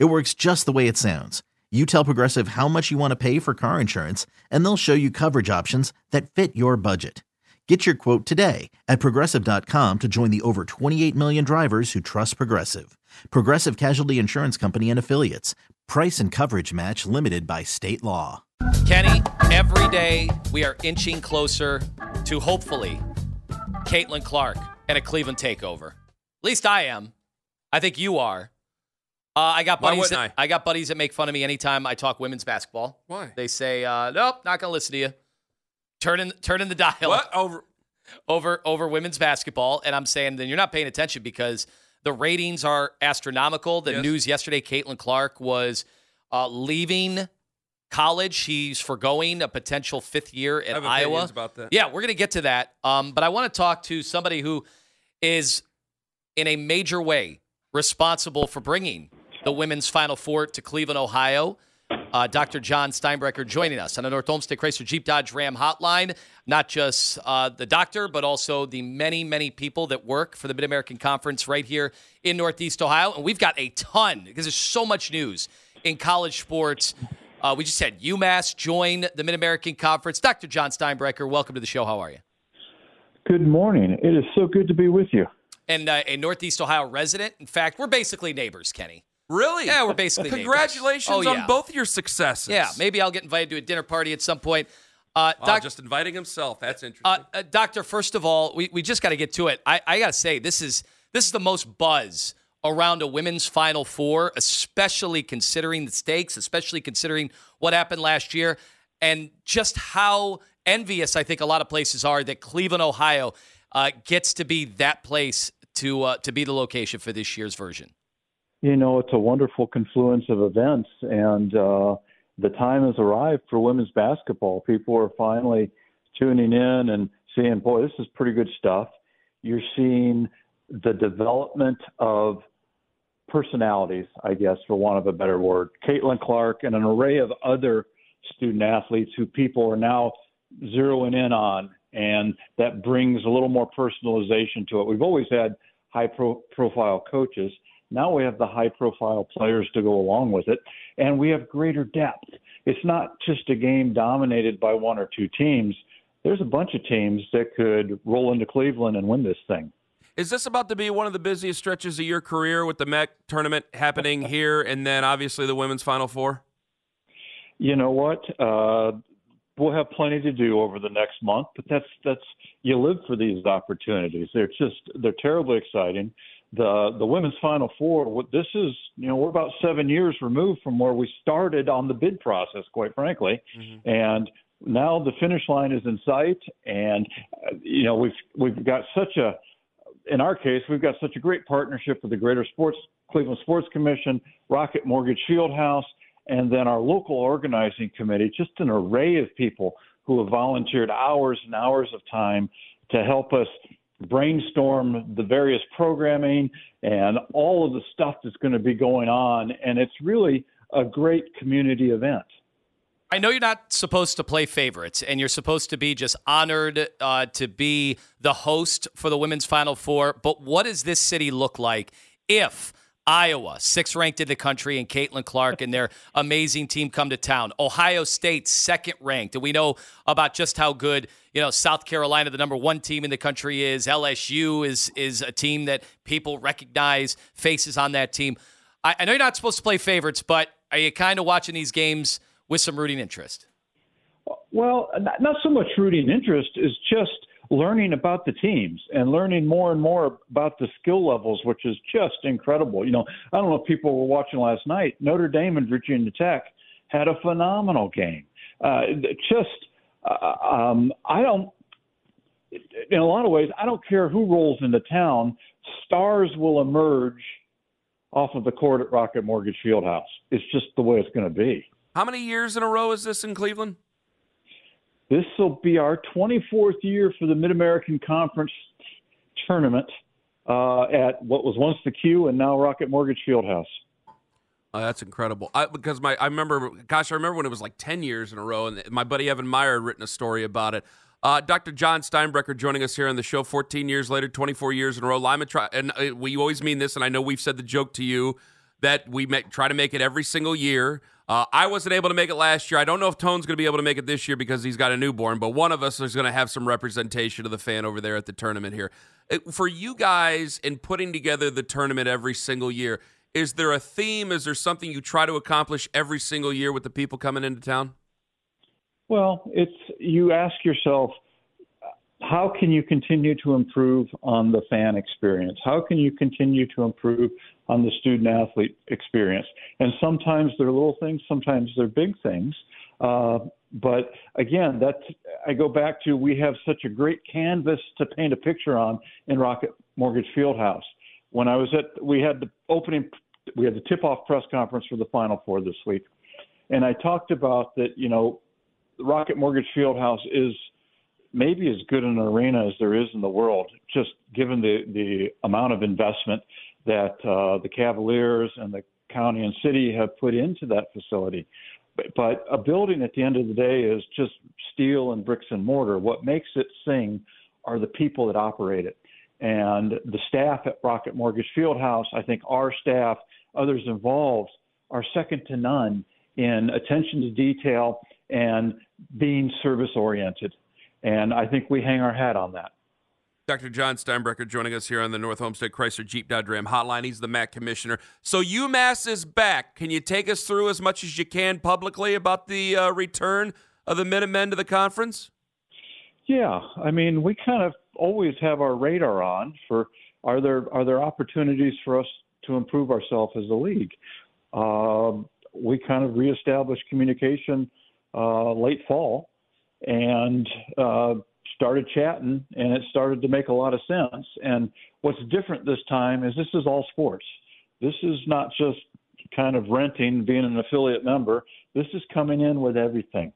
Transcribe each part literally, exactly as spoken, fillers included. It works just the way it sounds. You tell Progressive how much you want to pay for car insurance, and they'll show you coverage options that fit your budget. Get your quote today at Progressive dot com to join the over twenty-eight million drivers who trust Progressive. Progressive Casualty Insurance Company and Affiliates. Price and coverage match limited by state law. Kenny, every day we are inching closer to, hopefully, Caitlin Clark and a Cleveland takeover. At least I am. I think you are. Uh, I got buddies. That, I? I got buddies that make fun of me anytime I talk women's basketball. Why? They say, uh, "Nope, not gonna listen to you." Turn in, turn in the dial. What over, over, over women's basketball? And I'm saying, then you're not paying attention because the ratings are astronomical. The yes. news yesterday: Caitlin Clark was uh, leaving college. She's forgoing a potential fifth year at I have Iowa. About that. Yeah, we're gonna get to that. Um, but I want to talk to somebody who is, in a major way, responsible for bringing the women's Final Four to Cleveland, Ohio. Uh, Doctor John Steinbrecher joining us on the North Olmsted Chrysler Jeep Dodge Ram hotline. Not just uh, the doctor, but also the many, many people that work for the Mid-American Conference right here in Northeast Ohio. And we've got a ton, because there's so much news in college sports. Uh, we just had UMass join the Mid-American Conference. Doctor John Steinbrecher, welcome to the show. How are you? Good morning. It is so good to be with you. And uh, a Northeast Ohio resident. In fact, we're basically neighbors, Kenny. Really? Yeah, we're basically Congratulations neighbors. Oh, yeah. On both of your successes. Yeah, maybe I'll get invited to a dinner party at some point. Uh, wow, doc- just inviting himself. That's interesting. Uh, uh, doctor, first of all, we, we just got to get to it. I, I got to say, this is this is the most buzz around a women's Final Four, especially considering the stakes, especially considering what happened last year, and just how envious I think a lot of places are that Cleveland, Ohio, uh, gets to be that place to uh, to be the location for this year's version. You know, it's a wonderful confluence of events, and uh, the time has arrived for women's basketball. People are finally tuning in and seeing, boy, this is pretty good stuff. You're seeing the development of personalities, I guess, for want of a better word. Caitlin Clark and an array of other student athletes who people are now zeroing in on, and that brings a little more personalization to it. We've always had high-profile coaches. Now we have the high-profile players to go along with it, and we have greater depth. It's not just a game dominated by one or two teams. There's a bunch of teams that could roll into Cleveland and win this thing. Is this about to be one of the busiest stretches of your career with the M E C tournament happening here and then obviously the women's Final Four? You know what? Uh, we'll have plenty to do over the next month, but that's that's you live for these opportunities. They're just they're terribly exciting. The the women's Final Four, this is, you know, we're about seven years removed from where we started on the bid process, quite frankly. Mm-hmm. And now the finish line is in sight, and uh, you know we've we've got such a in our case we've got such a great partnership with the Greater Sports Cleveland Sports Commission, Rocket Mortgage Fieldhouse, and then our local organizing committee. Just an array of people who have volunteered hours and hours of time to help us brainstorm the various programming and all of the stuff that's going to be going on. And it's really a great community event. I know you're not supposed to play favorites, and you're supposed to be just honored uh, to be the host for the Women's Final Four, but what does this city look like if Iowa, sixth ranked in the country, and Caitlin Clark and their amazing team come to town? Ohio State, second ranked. And we know about just how good, you know, South Carolina, the number one team in the country, is. L S U is is a team that people recognize, faces on that team. I, I know you're not supposed to play favorites, but are you kind of watching these games with some rooting interest? Well, not, not so much rooting interest, is just learning about the teams and learning more and more about the skill levels, which is just incredible. You know, I don't know if people were watching last night, Notre Dame and Virginia Tech had a phenomenal game. Uh, just, uh, um, I don't, in a lot of ways, I don't care who rolls into town, stars will emerge off of the court at Rocket Mortgage Fieldhouse. It's just the way it's going to be. How many years in a row is this in Cleveland? This will be our twenty-fourth year for the Mid-American Conference tournament uh, at what was once the Q and now Rocket Mortgage Fieldhouse. Oh, that's incredible. I, because my, I remember, gosh, I remember when it was like ten years in a row, and my buddy Evan Meyer had written a story about it. Uh, Doctor John Steinbrecher joining us here on the show, fourteen years later, twenty-four years in a row. Lima, try, and we always mean this, and I know we've said the joke to you that we make, try to make it every single year. Uh, I wasn't able to make it last year. I don't know if Tone's going to be able to make it this year because he's got a newborn, but one of us is going to have some representation of the fan over there at the tournament here. For you guys in putting together the tournament every single year, is there a theme? Is there something you try to accomplish every single year with the people coming into town? Well, it's you ask yourself, how can you continue to improve on the fan experience? How can you continue to improve on the student-athlete experience? And sometimes they're little things, sometimes they're big things. Uh, but again, that's, I go back to, we have such a great canvas to paint a picture on in Rocket Mortgage Fieldhouse. When I was at, we had the opening, we had the tip-off press conference for the Final Four this week. And I talked about that, you know, Rocket Mortgage Fieldhouse is maybe as good an arena as there is in the world, just given the, the amount of investment that uh, the Cavaliers and the county and city have put into that facility. But, but a building at the end of the day is just steel and bricks and mortar. What makes it sing are the people that operate it. And the staff at Rocket Mortgage Fieldhouse, I think our staff, others involved, are second to none in attention to detail and being service-oriented. And I think we hang our hat on that. Doctor John Steinbrecher joining us here on the North Homestead Chrysler Jeep Dodge Ram Hotline. He's the M A C commissioner. So UMass is back. Can you take us through as much as you can publicly about the uh, return of the Minutemen to the conference? Yeah, I mean, we kind of always have our radar on for are there are there opportunities for us to improve ourselves as a league. Uh, we kind of reestablished communication uh, late fall. And uh, started chatting, and it started to make a lot of sense. And what's different this time is this is all sports. This is not just kind of renting, being an affiliate member. This is coming in with everything.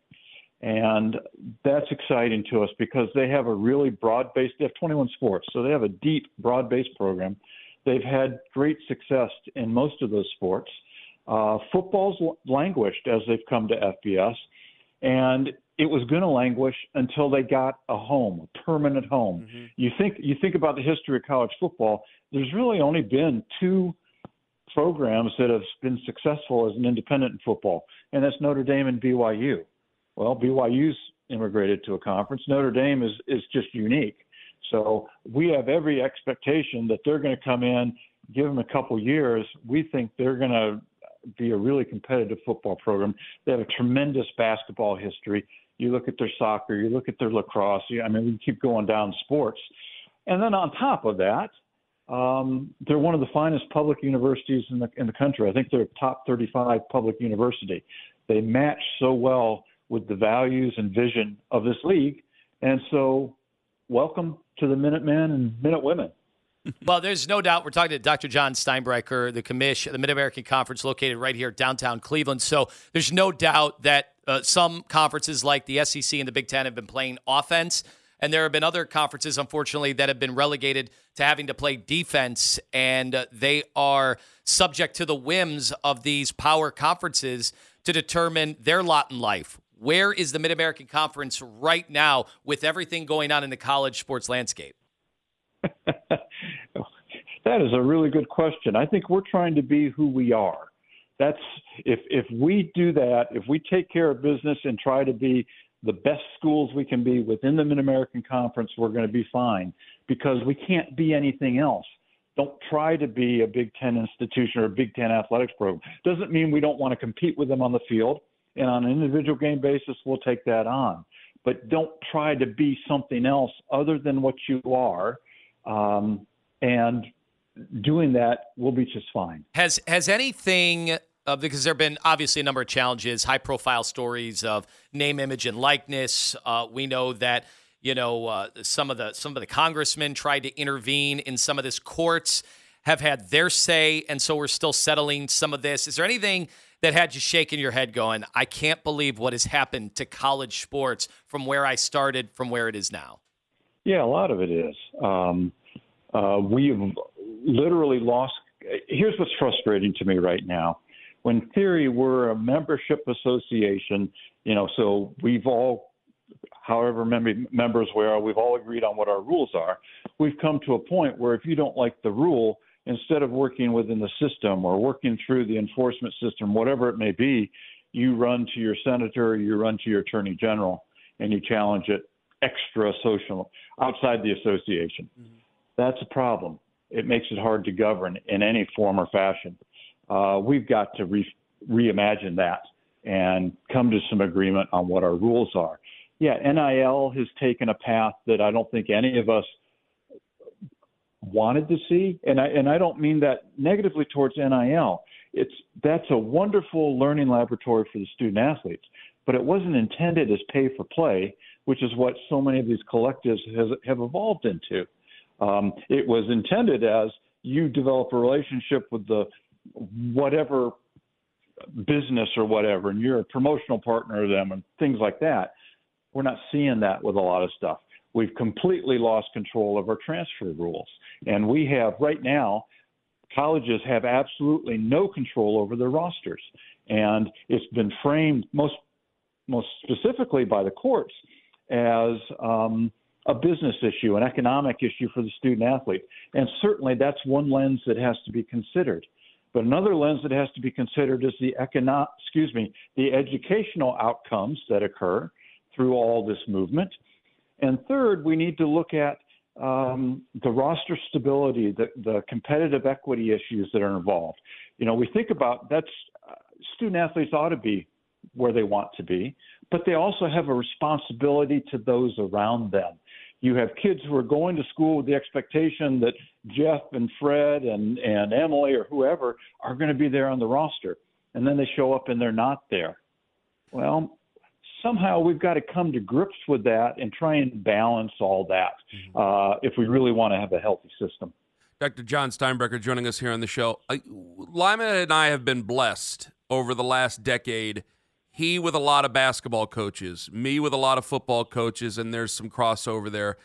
And that's exciting to us because they have a really broad-based – they have twenty-one sports, so they have a deep, broad-based program. They've had great success in most of those sports. Uh, football's languished as they've come to F B S, and – it was going to languish until they got a home, a permanent home. Mm-hmm. You think you think about the history of college football, there's really only been two programs that have been successful as an independent in football, and that's Notre Dame and B Y U. Well, B Y U's immigrated to a conference. Notre Dame is, is just unique. So we have every expectation that they're going to come in, give them a couple years. We think they're going to be a really competitive football program. They have a tremendous basketball history. You look at their soccer, you look at their lacrosse. I mean, we keep going down sports. And then on top of that, um, they're one of the finest public universities in the in the country. I think they're a top thirty-five public university. They match so well with the values and vision of this league. And so welcome to the Minutemen and Minutewomen. Well, there's no doubt we're talking to Doctor John Steinbrecher, the commission, the Mid-American Conference located right here downtown Cleveland. So there's no doubt that uh, some conferences like the S E C and the Big Ten have been playing offense. And there have been other conferences, unfortunately, that have been relegated to having to play defense. And uh, they are subject to the whims of these power conferences to determine their lot in life. Where is the Mid-American Conference right now with everything going on in the college sports landscape? That is a really good question. I think we're trying to be who we are. That's if if we do that, if we take care of business and try to be the best schools we can be within the Mid-American Conference, we're going to be fine because we can't be anything else. Don't try to be a Big Ten institution or a Big Ten athletics program. Doesn't mean we don't want to compete with them on the field, and on an individual game basis, we'll take that on. But don't try to be something else other than what you are. Um, and doing that will be just fine. Has has anything, uh, because there have been obviously a number of challenges, high-profile stories of name, image, and likeness. Uh, we know that you know uh, some of the some of the congressmen tried to intervene in some of this. Courts have had their say, and so we're still settling some of this. Is there anything that had you shaking your head, going, "I can't believe what has happened to college sports from where I started, from where it is now"? Yeah, a lot of it is. Um, uh, we have literally lost. Here's what's frustrating to me right now. When theory, we're a membership association, you know, so we've all, however many members we are, we've all agreed on what our rules are. We've come to a point where if you don't like the rule, instead of working within the system or working through the enforcement system, whatever it may be, you run to your senator, you run to your attorney general, and you challenge it. Extra social outside the association. Mm-hmm. That's a problem. It makes it hard to govern in any form or fashion. Uh, we've got to re- reimagine that and come to some agreement on what our rules are. Yeah, N I L has taken a path that I don't think any of us wanted to see. And I, and I don't mean that negatively towards N I L. It's that's a wonderful learning laboratory for the student athletes, but it wasn't intended as pay for play, which is what so many of these collectives has, have evolved into. Um, it was intended as you develop a relationship with the whatever business or whatever, and you're a promotional partner of them and things like that. We're not seeing that with a lot of stuff. We've completely lost control of our transfer rules. And we have right now, colleges have absolutely no control over their rosters. And it's been framed most most specifically by the courts as um, a business issue, an economic issue for the student athlete. And certainly that's one lens that has to be considered. But another lens that has to be considered is the econo- excuse me, the educational outcomes that occur through all this movement. And third, we need to look at um, the roster stability, the, the competitive equity issues that are involved. You know, we think about that's uh, student athletes ought to be where they want to be, but they also have a responsibility to those around them. You have kids who are going to school with the expectation that Jeff and Fred and, and Emily or whoever are going to be there on the roster, and then they show up and they're not there. Well, somehow we've got to come to grips with that and try and balance all that uh, if we really want to have a healthy system. Doctor John Steinbrecher joining us here on the show. I, Lyman and I have been blessed over the last decade. He with a lot of basketball coaches, me with a lot of football coaches, and there's some crossover there.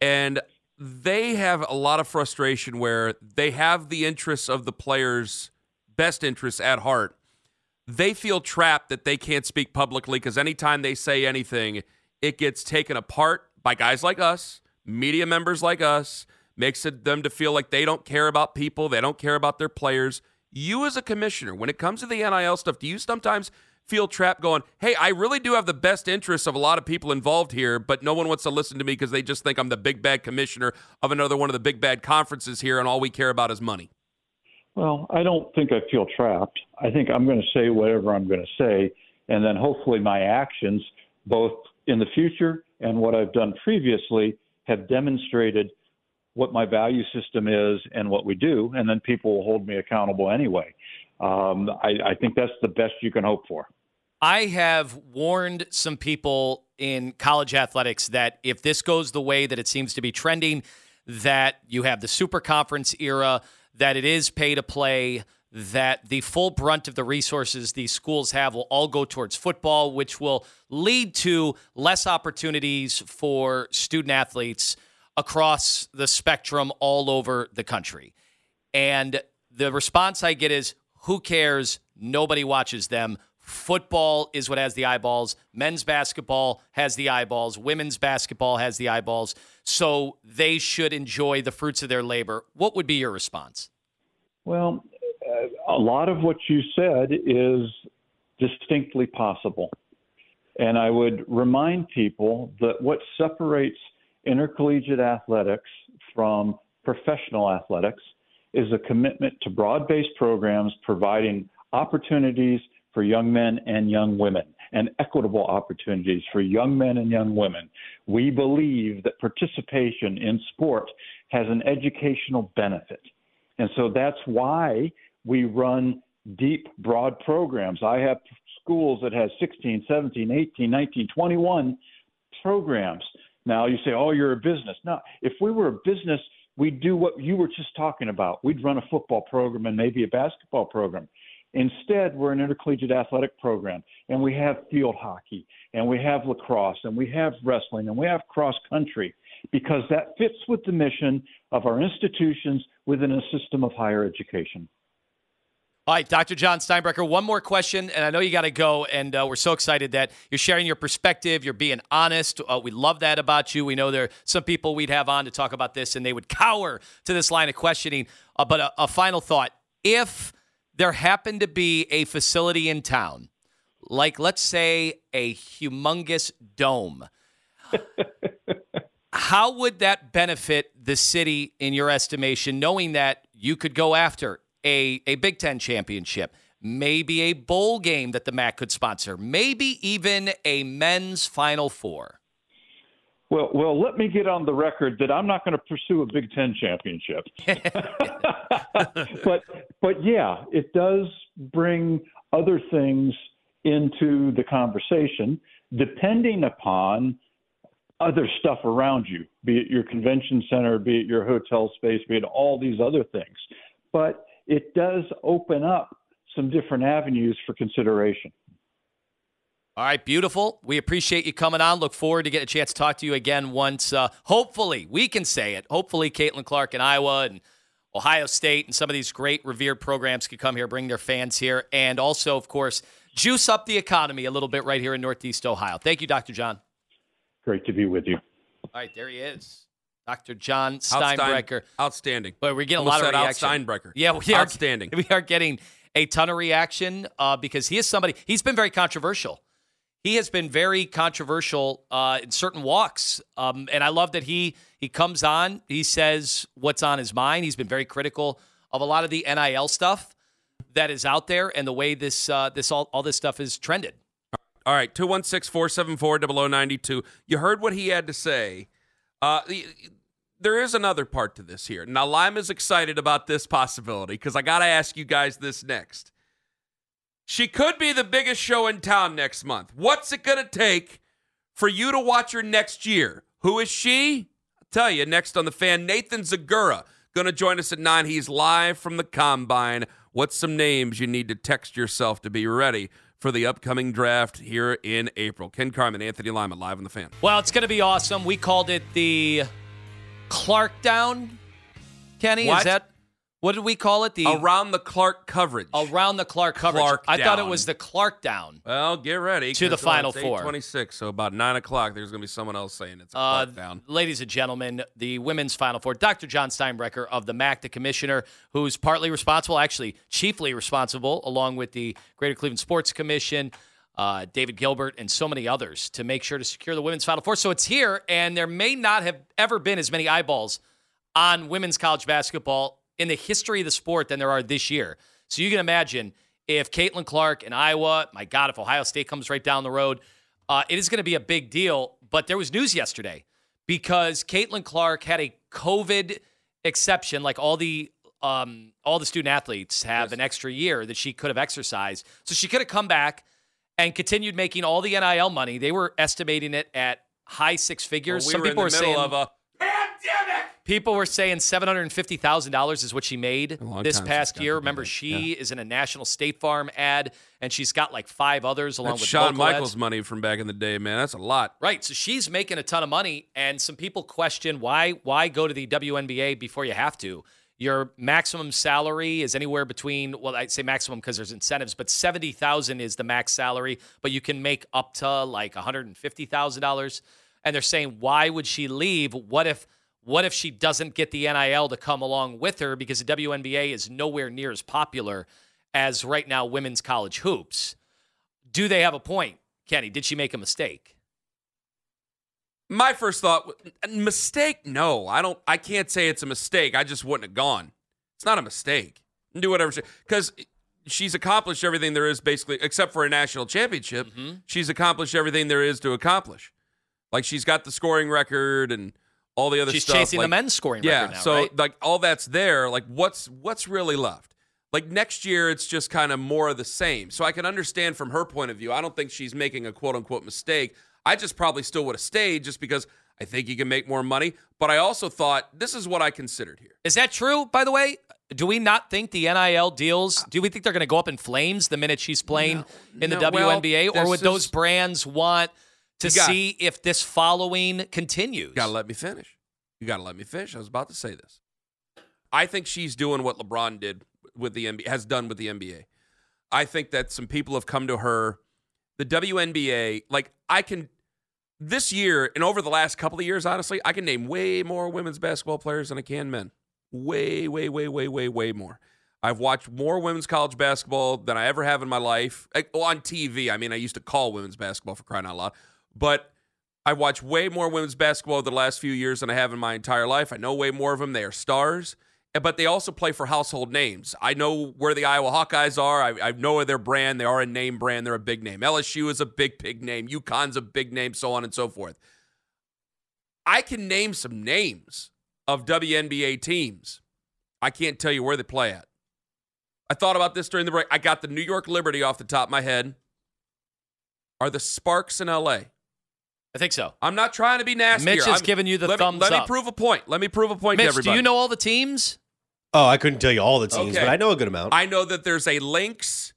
And they have a lot of frustration where they have the interests of the players' best interests at heart. They feel trapped that they can't speak publicly because anytime they say anything, it gets taken apart by guys like us, media members like us, makes it, them to feel like they don't care about people, they don't care about their players. You as a commissioner, when it comes to the N I L stuff, do you sometimes feel trapped going, hey, I really do have the best interests of a lot of people involved here, but no one wants to listen to me because they just think I'm the big bad commissioner of another one of the big bad conferences here and all we care about is money? Well, I don't think I feel trapped. I think I'm going to say whatever I'm going to say, and then hopefully my actions, both in the future and what I've done previously, have demonstrated what my value system is and what we do, and then people will hold me accountable anyway. Um, I, I think that's the best you can hope for. I have warned some people in college athletics that if this goes the way that it seems to be trending, that you have the super conference era, that it is pay to play, that the full brunt of the resources these schools have will all go towards football, which will lead to less opportunities for student athletes across the spectrum all over the country. And the response I get is, who cares? Nobody watches them. Football is what has the eyeballs. Men's basketball has the eyeballs. Women's basketball has the eyeballs. So they should enjoy the fruits of their labor. What would be your response? Well, a lot of what you said is distinctly possible. And I would remind people that what separates intercollegiate athletics from professional athletics is a commitment to broad-based programs providing opportunities for young men and young women, and equitable opportunities for young men and young women. We believe that participation in sport has an educational benefit. And so that's why we run deep, broad programs. I have schools that have sixteen, seventeen, eighteen, nineteen, twenty-one programs. Now you say, oh, you're a business. No, if we were a business, we'd do what you were just talking about. We'd run a football program and maybe a basketball program. Instead, we're an intercollegiate athletic program, and we have field hockey, and we have lacrosse, and we have wrestling, and we have cross country, because that fits with the mission of our institutions within a system of higher education. All right, Doctor John Steinbrecher, one more question, and I know you got to go, and uh, we're so excited that you're sharing your perspective, you're being honest. Uh, we love that about you. We know there are some people we'd have on to talk about this, and they would cower to this line of questioning. Uh, but a, a final thought, if there happened to be a facility in town, like let's say a humongous dome, how would that benefit the city in your estimation, knowing that you could go after a, a Big Ten championship, maybe a bowl game that the MAC could sponsor, maybe even a men's Final Four? Well, well, let me get on the record that I'm not going to pursue a Big Ten championship. but, but yeah, it does bring other things into the conversation, depending upon other stuff around you, be it your convention center, be it your hotel space, be it all these other things. But it does open up some different avenues for consideration. All right, beautiful. We appreciate you coming on. Look forward to getting a chance to talk to you again once. Uh, hopefully, we can say it. Hopefully, Caitlin Clark and Iowa and Ohio State and some of these great revered programs could come here, bring their fans here, and also, of course, juice up the economy a little bit right here in Northeast Ohio. Thank you, Doctor John. Great to be with you. All right, there he is. Doctor John Steinbrecher. Outstanding. But we're getting Almost a lot of reaction. Steinbrecher. Yeah, we are, Outstanding. We are getting a ton of reaction uh, because he is somebody, he's been very controversial. He has been very controversial uh, in certain walks, um, and I love that he he comes on. He says what's on his mind. He's been very critical of a lot of the N I L stuff that is out there and the way this uh, this all, all this stuff is trended. All right, two one six, four seven four, zero zero nine two. You heard what he had to say. Uh, there is another part to this here. Now, Lima's excited about this possibility because I got to ask you guys this next. She could be the biggest show in town next month. What's it going to take for you to watch her next year? Who is she? I'll tell you next on The Fan. Nathan Zegura going to join us at nine. He's live from the Combine. What's some names you need to text yourself to be ready for the upcoming draft here in April? Ken Carmen, Anthony Lima, live on The Fan. Well, it's going to be awesome. We called it the Clark Down. Kenny, what? Is that... What did we call it? The Around the Clark coverage. Around the Clark coverage. Clark I down. thought it was the Clark Down. Well, get ready. To the Final Four. eight twenty-six, so about nine o'clock, there's going to be someone else saying it's a uh, Clark Down. Ladies and gentlemen, the women's Final Four. Doctor John Steinbrecher of the MAC, the commissioner, who's partly responsible, actually chiefly responsible, along with the Greater Cleveland Sports Commission, uh, David Gilbert, and so many others, to make sure to secure the women's Final Four. So it's here, and there may not have ever been as many eyeballs on women's college basketball in the history of the sport than there are this year. So you can imagine if Caitlin Clark and Iowa, my God, if Ohio State comes right down the road, uh, it is going to be a big deal. But there was news yesterday because Caitlin Clark had a COVID exception, like all the um, all the student athletes have yes. an extra year that she could have exercised. So she could have come back and continued making all the N I L money. They were estimating it at high six figures. Well, we Some were people in the were middle saying of a pandemic. People were saying seven hundred fifty thousand dollars is what she made this past year. Remember, she yeah. is in a National State Farm ad, and she's got like five others along That's with Shawn Michaels' ads. Money from back in the day, man. That's a lot. Right, so she's making a ton of money, and some people question why why go to the W N B A before you have to. Your maximum salary is anywhere between, well, I'd say maximum because there's incentives, but seventy thousand dollars is the max salary, but you can make up to like one hundred fifty thousand dollars. And they're saying, why would she leave? What if... What if she doesn't get the N I L to come along with her, because the W N B A is nowhere near as popular as right now women's college hoops? Do they have a point, Kenny? Did she make a mistake? My first thought, mistake? No, I don't. I can't say it's a mistake. I just wouldn't have gone. It's not a mistake. Do whatever she, because she's accomplished everything there is, basically, except for a national championship. Mm-hmm. She's accomplished everything there is to accomplish. Like, she's got the scoring record and all the other She's stuff. She's chasing like, the men's scoring yeah, record now, so right? Like all that's there. Like what's what's really left? Like next year, it's just kind of more of the same. So I can understand from her point of view. I don't think she's making a quote unquote mistake. I just probably still would have stayed just because I think you can make more money. But I also thought this is what I considered here. Is that true? By the way, do we not think the N I L deals? Do we think they're going to go up in flames the minute she's playing no, in the no, W N B A, well, or would is, those brands want? To see if this following continues. You got to let me finish. You got to let me finish. I was about to say this. I think she's doing what LeBron did with the N B A, has done with the N B A. I think that some people have come to her. The W N B A, like I can, this year and over the last couple of years, honestly, I can name way more women's basketball players than I can men. Way, way, way, way, way, way more. I've watched more women's college basketball than I ever have in my life. I, well, on T V, I mean, I used to call women's basketball for crying out loud. But I watch way more women's basketball the last few years than I have in my entire life. I know way more of them. They are stars. But they also play for household names. I know where the Iowa Hawkeyes are. I, I know their brand. They are a name brand. They're a big name. L S U is a big, big name. UConn's a big name, so on and so forth. I can name some names of W N B A teams. I can't tell you where they play at. I thought about this during the break. I got the New York Liberty off the top of my head. Are the Sparks in L A? I think so. I'm not trying to be nasty. Mitch is giving you the let thumbs me, let up. Let me prove a point. Let me prove a point Mitch, to everybody. Do you know all the teams? Oh, I couldn't tell you all the teams, okay. But I know a good amount. I know that there's a Lynx.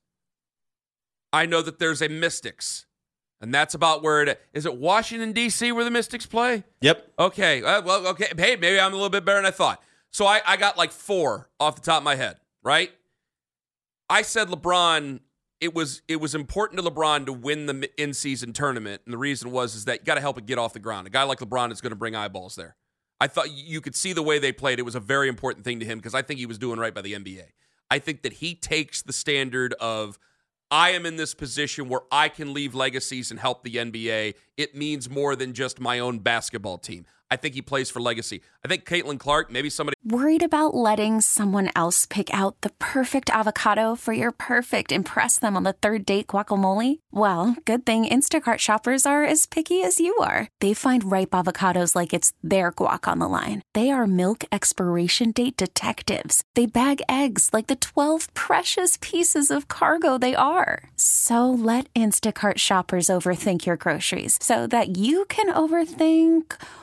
I know that there's a Mystics. And that's about where it is. It Washington, D C where the Mystics play? Yep. Okay. Uh, well, okay. Hey, maybe I'm a little bit better than I thought. So I, I got like four off the top of my head, right? I said LeBron... It was it was important to LeBron to win the in-season tournament, and the reason was is that you got to help it get off the ground. A guy like LeBron is going to bring eyeballs there. I thought you could see the way they played. It was a very important thing to him because I think he was doing right by the N B A. I think that he takes the standard of, I am in this position where I can leave legacies and help the N B A. It means more than just my own basketball team. I think he plays for legacy. I think Caitlin Clark, maybe somebody... Worried about letting someone else pick out the perfect avocado for your perfect impress them on the third date guacamole? Well, good thing Instacart shoppers are as picky as you are. They find ripe avocados like it's their guac on the line. They are milk expiration date detectives. They bag eggs like the twelve precious pieces of cargo they are. So let Instacart shoppers overthink your groceries so that you can overthink...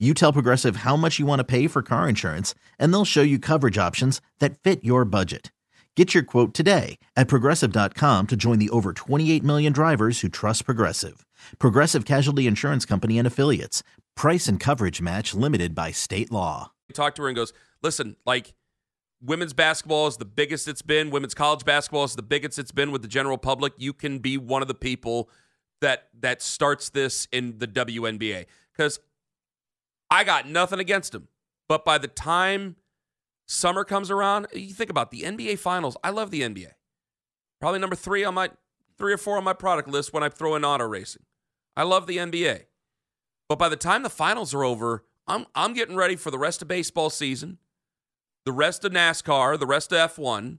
You tell Progressive how much you want to pay for car insurance, and they'll show you coverage options that fit your budget. Get your quote today at Progressive dot com to join the over twenty-eight million drivers who trust Progressive. Progressive Casualty Insurance Company and Affiliates. Price and coverage match limited by state law. We talked to her and goes, listen, like, women's basketball is the biggest it's been. Women's college basketball is the biggest it's been with the general public. You can be one of the people that that starts this in the W N B A. Because I got nothing against them. But by the time summer comes around, you think about the N B A Finals. I love the N B A. Probably number three on my three or four on my product list when I throw in auto racing. I love the N B A. But by the time the finals are over, I'm I'm getting ready for the rest of baseball season, the rest of NASCAR, the rest of F one,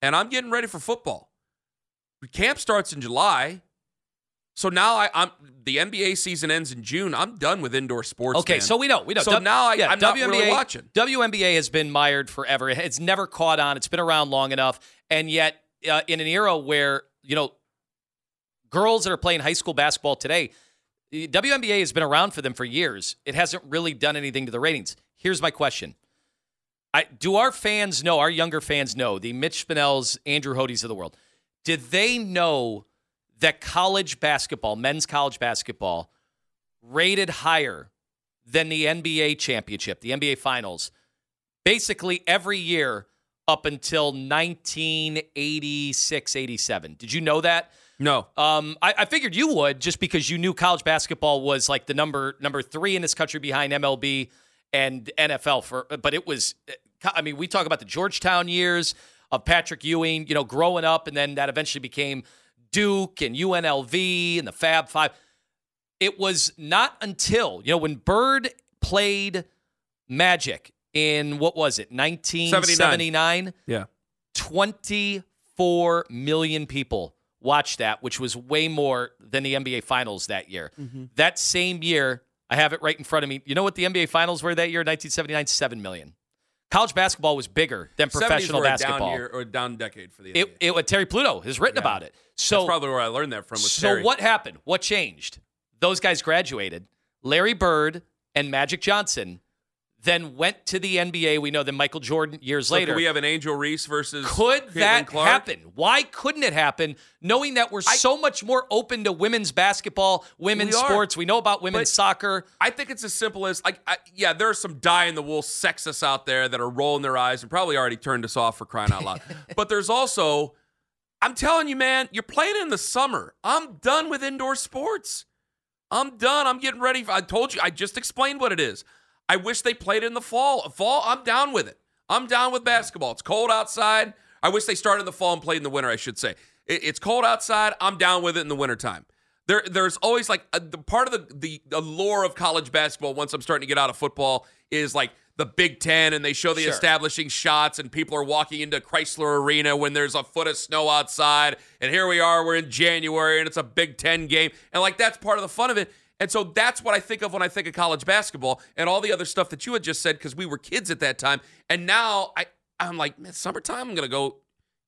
and I'm getting ready for football. Camp starts in July. So now I, I'm the N B A season ends in June. I'm done with indoor sports. Okay, man. so we know. We know. So w- now I, yeah, I'm W N B A, not really watching. W N B A has been mired forever. It's never caught on. It's been around long enough. And yet, uh, in an era where, you know, girls that are playing high school basketball today, W N B A has been around for them for years. It hasn't really done anything to the ratings. Here's my question. I, do our fans know, our younger fans know, the Mitch Spinells, Andrew Hodges of the world, did they know that college basketball, men's college basketball, rated higher than the N B A championship, the N B A Finals, basically every year up until nineteen eighty-six eighty-seven? Did you know that? No. Um, I, I figured you would, just because you knew college basketball was like the number number three in this country behind M L B and N F L. For, but it was, I mean, we talk about the Georgetown years of Patrick Ewing, you know, growing up, and then that eventually became Duke and U N L V and the Fab Five. It was not until, you know, when Bird played Magic in, what was it, nineteen seventy-nine? Yeah. twenty-four million people watched that, which was way more than the N B A Finals that year. Mm-hmm. That same year, I have it right in front of me. You know what the N B A Finals were that year, nineteen seventy-nine? seven million. College basketball was bigger than professional basketball. Down year, or down decade for the N B A. It, it, Terry Pluto has written yeah. about it. So that's probably where I learned that from. Was so Terry. What happened? What changed? Those guys graduated. Larry Bird and Magic Johnson then went to the N B A. We know that Michael Jordan years so later. Could we have an Angel Reese versus Could Caitlin that Clark? Happen? Why couldn't it happen? Knowing that we're I, so much more open to women's basketball, women's we sports. Are. We know about women's but soccer. I think it's as simple as, like, I, yeah, there are some die-in-the-wool sexists out there that are rolling their eyes and probably already turned us off for crying out loud. But there's also, I'm telling you, man, you're playing in the summer. I'm done with indoor sports. I'm done. I'm getting ready. For, I told you. I just explained what it is. I wish they played in the fall. Fall, I'm down with it. I'm down with basketball. It's cold outside. I wish they started in the fall and played in the winter, I should say. It's cold outside. I'm down with it in the wintertime. There, there's always, like, a, the part of the, the, the lore of college basketball once I'm starting to get out of football is, like, the Big Ten, and they show the sure. establishing shots, and people are walking into Chrysler Arena when there's a foot of snow outside, and here we are, we're in January, and it's a Big Ten game, and, like, that's part of the fun of it. And so that's what I think of when I think of college basketball and all the other stuff that you had just said, because we were kids at that time. And now I, I'm like, man, summertime, I'm going to go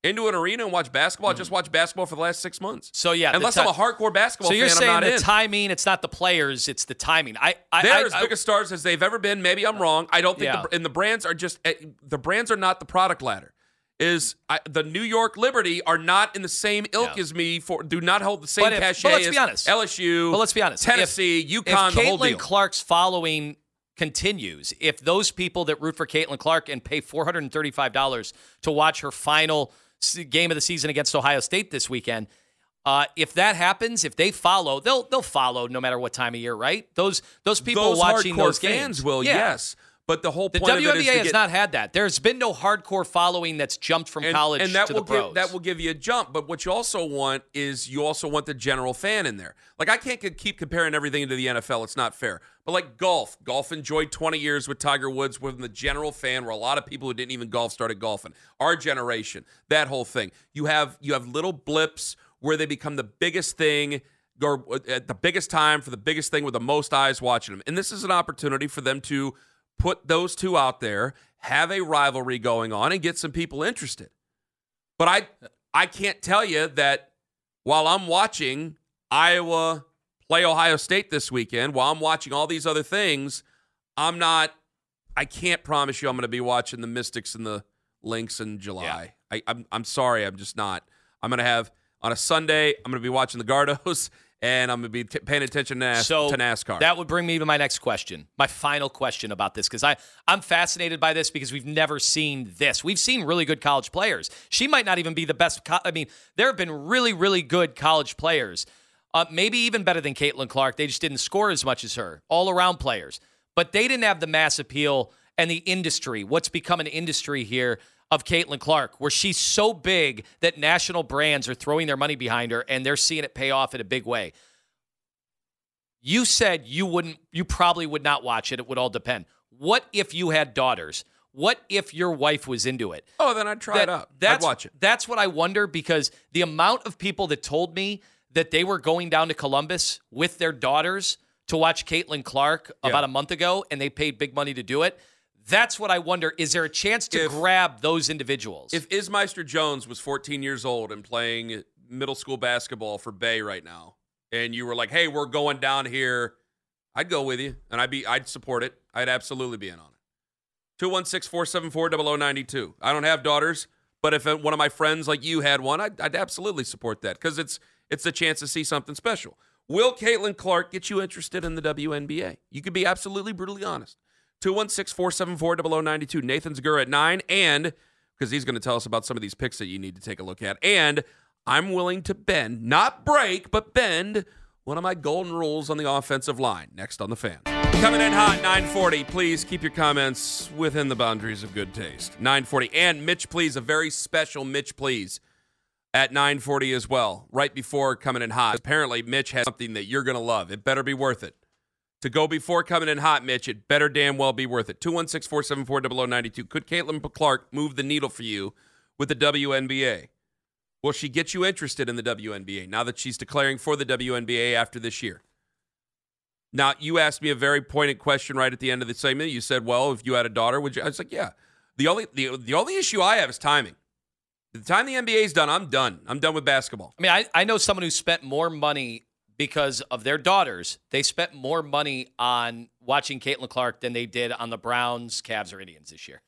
into an arena and watch basketball. Mm. I just watched basketball for the last six months. So, yeah. Unless ti- I'm a hardcore basketball fan, I'm not in. So you're fan, saying the in. timing, it's not the players, it's the timing. I, I, They're I, as I, big I, as stars as they've ever been. Maybe I'm wrong. I don't think yeah. – and the brands are just – the brands are not the product ladder. Is I, the New York Liberty are not in the same ilk yeah. as me, for do not hold the same cachet as L S U, but let's be honest, Tennessee, if, UConn, if the whole deal. Caitlin Clark's following continues, if those people that root for Caitlin Clark and pay four hundred thirty-five dollars to watch her final game of the season against Ohio State this weekend, uh, if that happens, if they follow, they'll they'll follow no matter what time of year, right? Those those people those watching those games. Fans will, yeah. yes. But the whole point the W N B A of it is to get, has not had that. There's been no hardcore following that's jumped from and, college and that to will the pros. Give, that will give you a jump. But what you also want is you also want the general fan in there. Like, I can't keep comparing everything to the N F L. It's not fair. But, like, golf. Golf enjoyed twenty years with Tiger Woods when the general fan, where a lot of people who didn't even golf started golfing. Our generation, that whole thing. You have you have little blips where they become the biggest thing or at the biggest time for the biggest thing with the most eyes watching them. And this is an opportunity for them to put those two out there, have a rivalry going on, and get some people interested. But I I can't tell you that while I'm watching Iowa play Ohio State this weekend, while I'm watching all these other things, I'm not, I can't promise you I'm going to be watching the Mystics and the Lynx in July. Yeah. I, I'm, I'm sorry, I'm just not. I'm going to have, on a Sunday, I'm going to be watching the Gardos, and I'm going to be t- paying attention to, Nas- so to NASCAR. That would bring me to my next question, my final question about this, because I'm fascinated by this because we've never seen this. We've seen really good college players. She might not even be the best. Co- I mean, there have been really, really good college players, uh, maybe even better than Caitlin Clark. They just didn't score as much as her, all-around players. But they didn't have the mass appeal and the industry, what's become an industry here, of Caitlin Clark, where she's so big that national brands are throwing their money behind her and they're seeing it pay off in a big way. You said you wouldn't, you probably would not watch it. It would all depend. What if you had daughters? What if your wife was into it? Oh, then I'd try that, it out. I'd watch it. That's what I wonder, because the amount of people that told me that they were going down to Columbus with their daughters to watch Caitlin Clark yeah. about a month ago, and they paid big money to do it. That's what I wonder. Is there a chance to if, grab those individuals? If Ismeister Jones was fourteen years old and playing middle school basketball for Bay right now, and you were like, hey, we're going down here, I'd go with you, and I'd be, I'd support it. I'd absolutely be in on it. two one six, four seven four, zero zero nine two. I don't have daughters, but if one of my friends like you had one, I'd, I'd absolutely support that, because it's, it's a chance to see something special. Will Caitlin Clark get you interested in the W N B A? You could be absolutely brutally honest. two one six, four seven four, zero zero nine two. Nathan Zegura at nine. And, because he's going to tell us about some of these picks that you need to take a look at. And I'm willing to bend, not break, but bend one of my golden rules on the offensive line. Next on The Fan. Coming in hot, nine forty. Please keep your comments within the boundaries of good taste. nine forty. And Mitch, please, a very special Mitch, please, at nine forty as well, right before Coming in Hot. Apparently, Mitch has something that you're going to love. It better be worth it. To go before Coming in Hot, Mitch, it better damn well be worth it. two one six, four seven four, zero zero nine two. Could Caitlin Clark move the needle for you with the W N B A? Will she get you interested in the W N B A now that she's declaring for the W N B A after this year? Now, you asked me a very pointed question right at the end of the segment. You said, well, if you had a daughter, would you? I was like, yeah. The only the, the only issue I have is timing. The time the N B A is done, I'm done. I'm done with basketball. I mean, I, I know someone who spent more money because of their daughters. They spent more money on watching Caitlin Clark than they did on the Browns, Cavs, or Indians this year.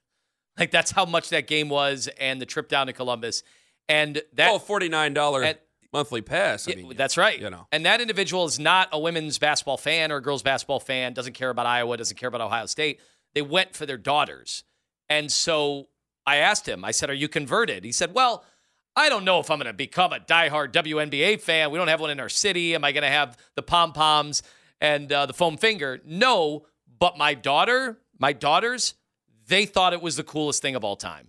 Like, that's how much that game was, and the trip down to Columbus. And that oh, forty-nine dollars at, monthly pass. I mean, that's right. You know. And that individual is not a women's basketball fan or a girls' basketball fan, doesn't care about Iowa, doesn't care about Ohio State. They went for their daughters. And so I asked him, I said, are you converted? He said, well, I don't know if I'm going to become a diehard W N B A fan. We don't have one in our city. Am I going to have the pom-poms and uh, the foam finger? No, but my daughter, my daughters, they thought it was the coolest thing of all time.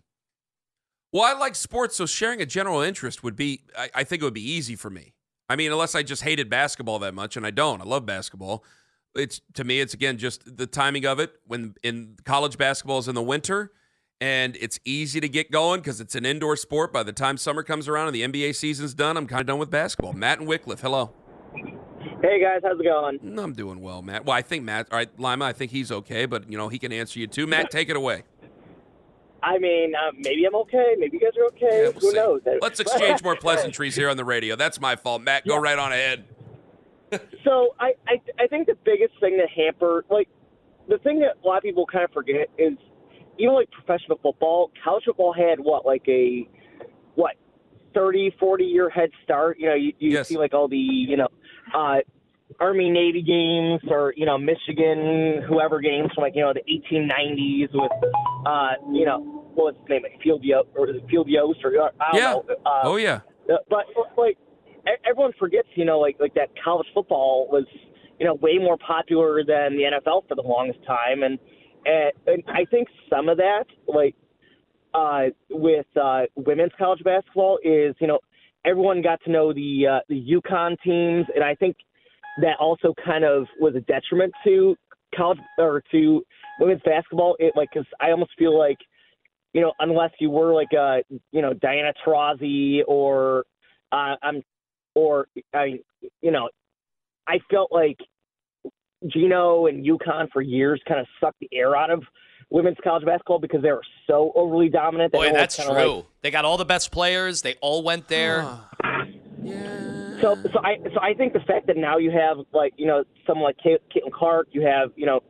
Well, I like sports, so sharing a general interest would be, I, I think it would be easy for me. I mean, unless I just hated basketball that much, and I don't. I love basketball. It's, to me, it's, again, just the timing of it. When in college basketball is in the winter, and it's easy to get going because it's an indoor sport. By the time summer comes around and the N B A season's done, I'm kind of done with basketball. Matt and Wycliffe, hello. Hey, guys. How's it going? I'm doing well, Matt. Well, I think Matt – all right, Lima, I think he's okay, but, you know, he can answer you too. Matt, take it away. I mean, uh, maybe I'm okay. Maybe you guys are okay. Yeah, we'll Who see. knows? Let's exchange more pleasantries here on the radio. That's my fault. Matt, go yeah. right on ahead. So I, I, I think the biggest thing that hamper – like, the thing that a lot of people kind of forget is – even like professional football, college football had what, like a, what, thirty, forty year head start. You know, you, you yes. see like all the, you know, uh, Army Navy games or, you know, Michigan, whoever games from like, you know, the eighteen nineties with, uh, you know, what's his name? Like Field Yost or Field Yost or, I don't yeah. know. Uh, oh, yeah. But like everyone forgets, you know, like, like that college football was, you know, way more popular than the N F L for the longest time. And, And, and I think some of that, like uh, with uh, women's college basketball, is, you know, everyone got to know the uh, the UConn teams, and I think that also kind of was a detriment to college or to women's basketball. It like because I almost feel like, you know, unless you were like a you know Diana Taurasi or uh, I'm or I you know I felt like Geno and UConn for years kind of sucked the air out of women's college basketball because they were so overly dominant. Boy, that's true. Like, they got all the best players. They all went there. Uh, yeah. So, so I, so I think the fact that now you have like you know someone like Caitlin Clark, you have you know,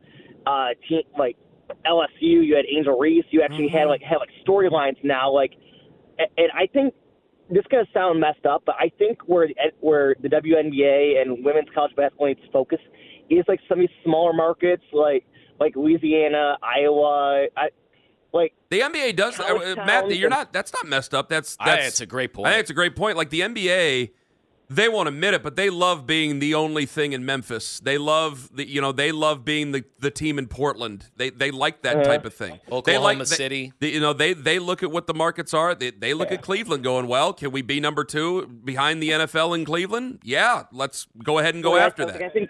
uh, team, like L S U, you had Angel Reese, you actually mm-hmm. had like had like storylines now. Like, and I think this is gonna sound messed up, but I think where where the W N B A and women's college basketball needs to focus is like some of these smaller markets, like. Like Louisiana, Iowa, I, like the N B A does. Uh, Matt, you're not. That's not messed up. That's that's. I, it's a great point. I think it's a great point. Like the N B A, they won't admit it, but they love being the only thing in Memphis. They love the, you know, they love being the, the team in Portland. They they like that uh, type of thing. Oklahoma they like, City. They, you know, they they look at what the markets are. They they look yeah. at Cleveland going, well, can we be number two behind the N F L in Cleveland? Yeah, let's go ahead and go well, after I, that. I think.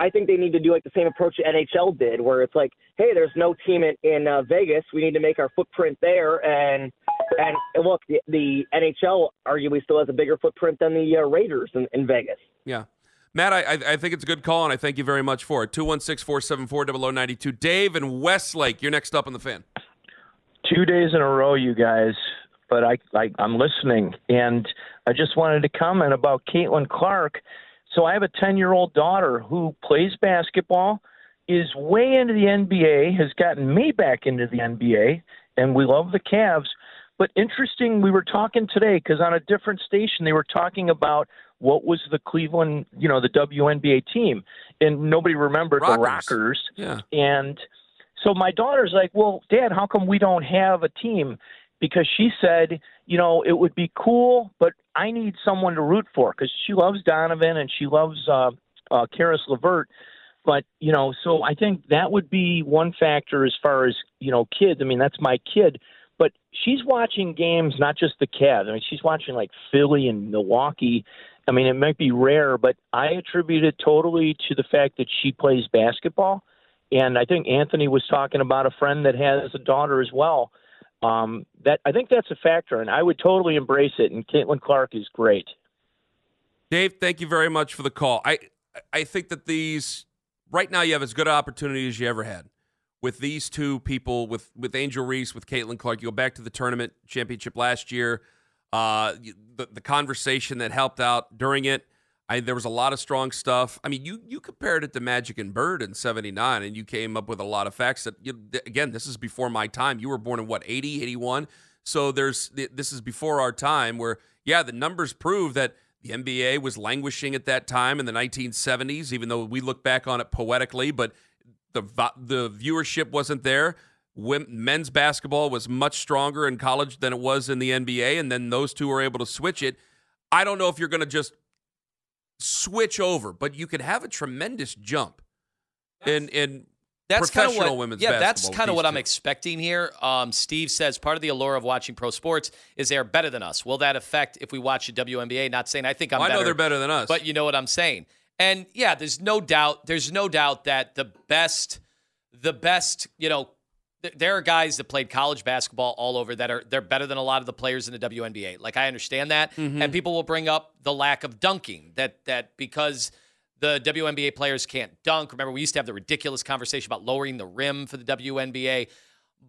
I think they need to do like the same approach that N H L did, where it's like, hey, there's no team in, in uh, Vegas. We need to make our footprint there. And and, and look, the, the N H L arguably still has a bigger footprint than the uh, Raiders in, in Vegas. Yeah. Matt, I, I think it's a good call, and I thank you very much for it. two one six, four seven four, zero zero nine two. Dave and Westlake, you're next up on the Fan. Two days in a row, you guys, but I, I, I'm listening. And I just wanted to comment about Caitlin Clark. So I have a ten-year-old daughter who plays basketball, is way into the N B A, has gotten me back into the N B A, and we love the Cavs. But interesting, we were talking today because on a different station they were talking about what was the Cleveland, you know, the W N B A team, and nobody remembered Rockers. the Rockers. Yeah. And so my daughter's like, well, Dad, how come we don't have a team? Because she said, you know, it would be cool, but I need someone to root for because she loves Donovan and she loves uh, uh, Karis LeVert. But, you know, so I think that would be one factor as far as, you know, kids. I mean, that's my kid. But she's watching games, not just the Cavs. I mean, she's watching like Philly and Milwaukee. I mean, it might be rare, but I attribute it totally to the fact that she plays basketball. And I think Anthony was talking about a friend that has a daughter as well. Um, that I think that's a factor, and I would totally embrace it. And Caitlin Clark is great. Dave, thank you very much for the call. I I think that these right now you have as good an opportunity as you ever had with these two people, with with Angel Reese, with Caitlin Clark. You go back to the tournament championship last year, uh, the the conversation that helped out during it. I, there was a lot of strong stuff. I mean, you you compared it to Magic and Bird in seventy-nine, and you came up with a lot of facts that, you, again, this is before my time. You were born in, what, eighty, eighty-one? So there's this is before our time where, yeah, the numbers prove that the N B A was languishing at that time in the nineteen seventies, even though we look back on it poetically, but the the viewership wasn't there. Women, men's basketball was much stronger in college than it was in the N B A, and then those two were able to switch it. I don't know if you're going to just switch over, but you could have a tremendous jump in in that's professional kind of what, women's yeah, basketball. Yeah, that's kind of what two. I'm expecting here. Um, Steve says part of the allure of watching pro sports is they're better than us. Will that affect if we watch the W N B A? Not saying I think I'm well, better. I know they're better than us. But you know what I'm saying. And yeah, there's no doubt. There's no doubt that the best, the best, you know, th- there are guys that played college basketball all over that are they're better than a lot of the players in the W N B A. Like I understand that, mm-hmm. and people will bring up the lack of dunking that that because the W N B A players can't dunk. Remember, we used to have the ridiculous conversation about lowering the rim for the W N B A.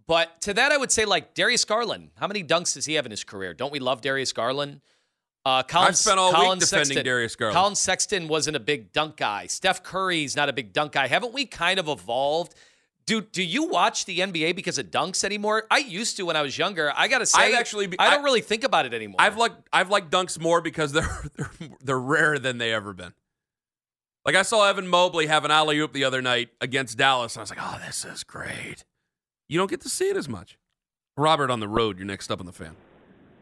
But to that, I would say, like, Darius Garland. How many dunks does he have in his career? Don't we love Darius Garland? Uh, Colin, I've spent all Colin week defending Sexton. Darius Garland. Colin Sexton wasn't a big dunk guy. Steph Curry's not a big dunk guy. Haven't we kind of evolved? Do do you watch the N B A because of dunks anymore? I used to when I was younger. I gotta say, I've actually be, I don't I, really think about it anymore. I've liked I've liked dunks more because they're they're, they're rarer than they ever been. Like I saw Evan Mobley have an alley-oop the other night against Dallas, and I was like, oh, this is great. You don't get to see it as much. Robert on the road, you're next up on the Fan.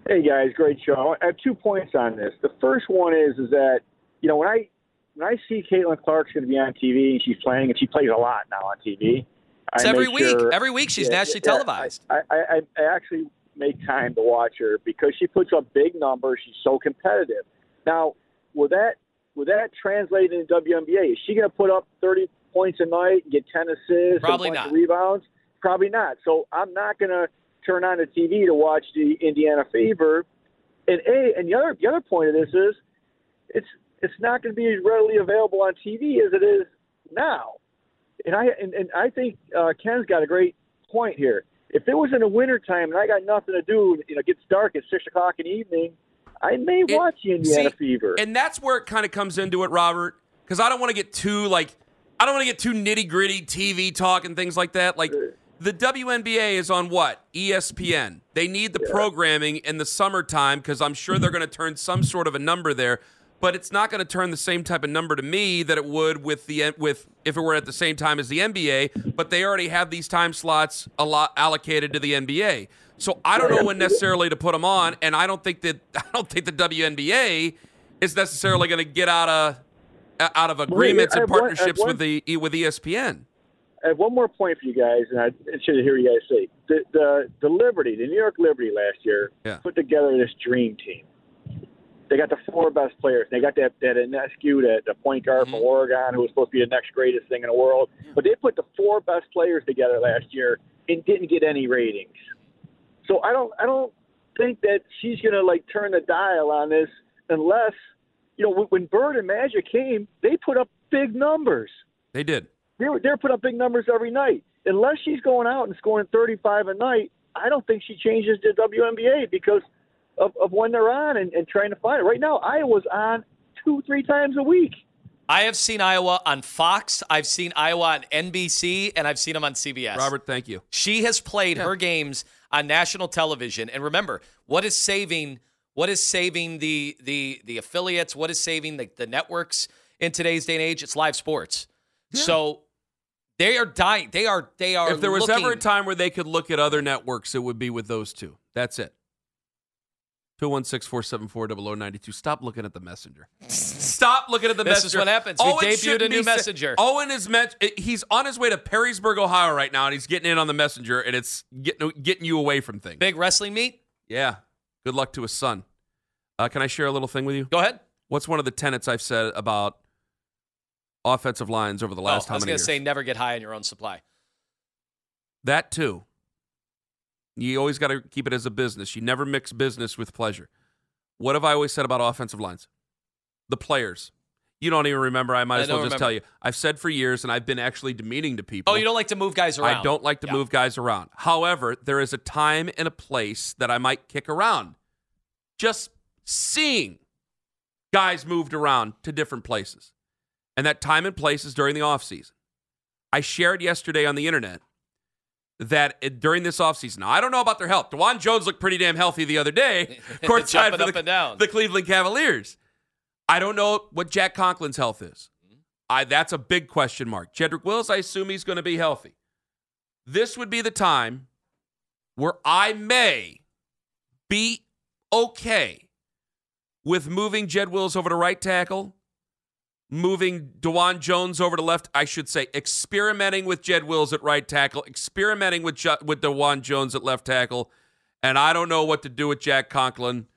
Hey guys, great show. I have two points on this. The first one is is that, you know, when I when I see Caitlin Clark's gonna be on T V and she's playing, and she plays a lot now on T V. It's I every week. Sure, every week she's yeah, nationally yeah, televised. I, I, I actually make time to watch her because she puts up big numbers. She's so competitive. Now, will that will that translate into W N B A? Is she going to put up thirty points a night and get ten assists? Probably not. Rebounds? Probably not. So I'm not going to turn on the T V to watch the Indiana Fever. And a and the other the other point of this is it's it's not going to be as readily available on T V as it is now. And I and, and I think uh, Ken's got a great point here. If it was in the wintertime and I got nothing to do, you know, it gets dark at six o'clock in the evening, I may it, watch Indiana see, Fever. And that's where it kind of comes into it, Robert, because I don't want to get too, like, I don't want to get too nitty-gritty T V talk and things like that. Like, the W N B A is on what? E S P N. They need the yeah. programming in the summertime because I'm sure they're going to turn some sort of a number there, but it's not going to turn the same type of number to me that it would with the with if it were at the same time as the N B A, but they already have these time slots a lot allocated to the N B A. So I don't know when necessarily to put them on, and I don't think that I don't think the W N B A is necessarily going to get out of out of agreements and partnerships one, one, with the with E S P N. I have one more point for you guys, and I should hear you guys say the the, the Liberty, the New York Liberty last year yeah. put together this dream team. They got the four best players. They got that that Inescu, that the point guard mm-hmm. from Oregon, who was supposed to be the next greatest thing in the world. But they put the four best players together last year and didn't get any ratings. So I don't I don't think that she's gonna like turn the dial on this unless, you know, when Bird and Magic came, they put up big numbers. They did. They were they're put up big numbers every night. Unless she's going out and scoring thirty-five a night, I don't think she changes the W N B A because Of, of when they're on and, and trying to find it. Right now, Iowa's on two, three times a week. I have seen Iowa on Fox. I've seen Iowa on N B C, and I've seen them on C B S. Robert, thank you. She has played yeah. her games on national television. And remember, what is saving what is saving the the the affiliates? What is saving the, the networks in today's day and age? It's live sports. Yeah. So they are dying. They are they are. If there was looking. ever a time where they could look at other networks, it would be with those two. That's it. two one six, four seven four, zero zero nine two. Stop looking at the messenger. Stop looking at the this messenger. This is what happens. We Owen debuted a new messenger. Sa- Owen is met. He's on his way to Perrysburg, Ohio right now, and he's getting in on the messenger, and it's getting getting you away from things. Big wrestling meet? Yeah. Good luck to his son. Uh, can I share a little thing with you? Go ahead. What's one of the tenets I've said about offensive lines over the last oh, how many years? I was going to say never get high on your own supply. That too. You always got to keep it as a business. You never mix business with pleasure. What have I always said about offensive lines? The players. You don't even remember. I might I as well just remember. tell you. I've said for years, and I've been actually demeaning to people. Oh, you don't like to move guys around. I don't like to yeah. move guys around. However, there is a time and a place that I might kick around. Just seeing guys moved around to different places. And that time and place is during the offseason. I shared yesterday on the internet that during this offseason, now I don't know about their health. DeJuan Jones looked pretty damn healthy the other day, courtside for the, up and down. the Cleveland Cavaliers. I don't know what Jack Conklin's health is. I That's a big question mark. Jedrick Wills, I assume he's going to be healthy. This would be the time where I may be okay with moving Jed Wills over to right tackle, moving DeJuan Jones over to left, I should say, experimenting with Jed Wills at right tackle, experimenting with jo- with DeJuan Jones at left tackle, and I don't know what to do with Jack Conklin.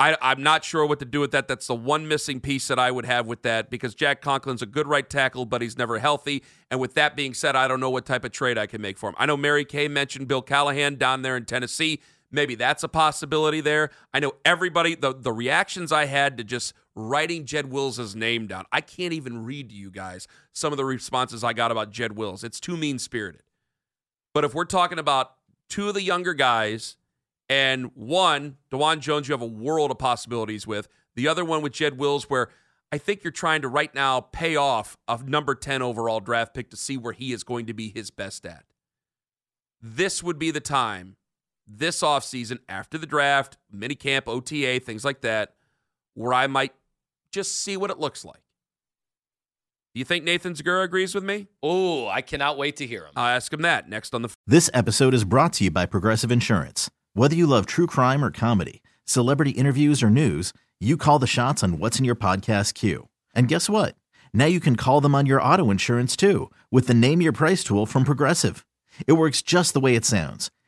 I, I'm not sure what to do with that. That's the one missing piece that I would have with that because Jack Conklin's a good right tackle, but he's never healthy. And with that being said, I don't know what type of trade I can make for him. I know Mary Kay mentioned Bill Callahan down there in Tennessee. Maybe that's a possibility there. I know everybody, the, the reactions I had to just writing Jed Wills' name down. I can't even read to you guys some of the responses I got about Jed Wills. It's too mean-spirited. But if we're talking about two of the younger guys and one, DeJuan Jones, you have a world of possibilities with. The other one with Jed Wills where I think you're trying to right now pay off a number ten overall draft pick to see where he is going to be his best at. This would be the time this offseason, after the draft, minicamp, O T A, things like that, where I might just see what it looks like. Do you think Nathan Zegura agrees with me? Oh, I cannot wait to hear him. I'll ask him that next on the... This episode is brought to you by Progressive Insurance. Whether you love true crime or comedy, celebrity interviews or news, you call the shots on what's in your podcast queue. And guess what? Now you can call them on your auto insurance too with the Name Your Price tool from Progressive. It works just the way it sounds.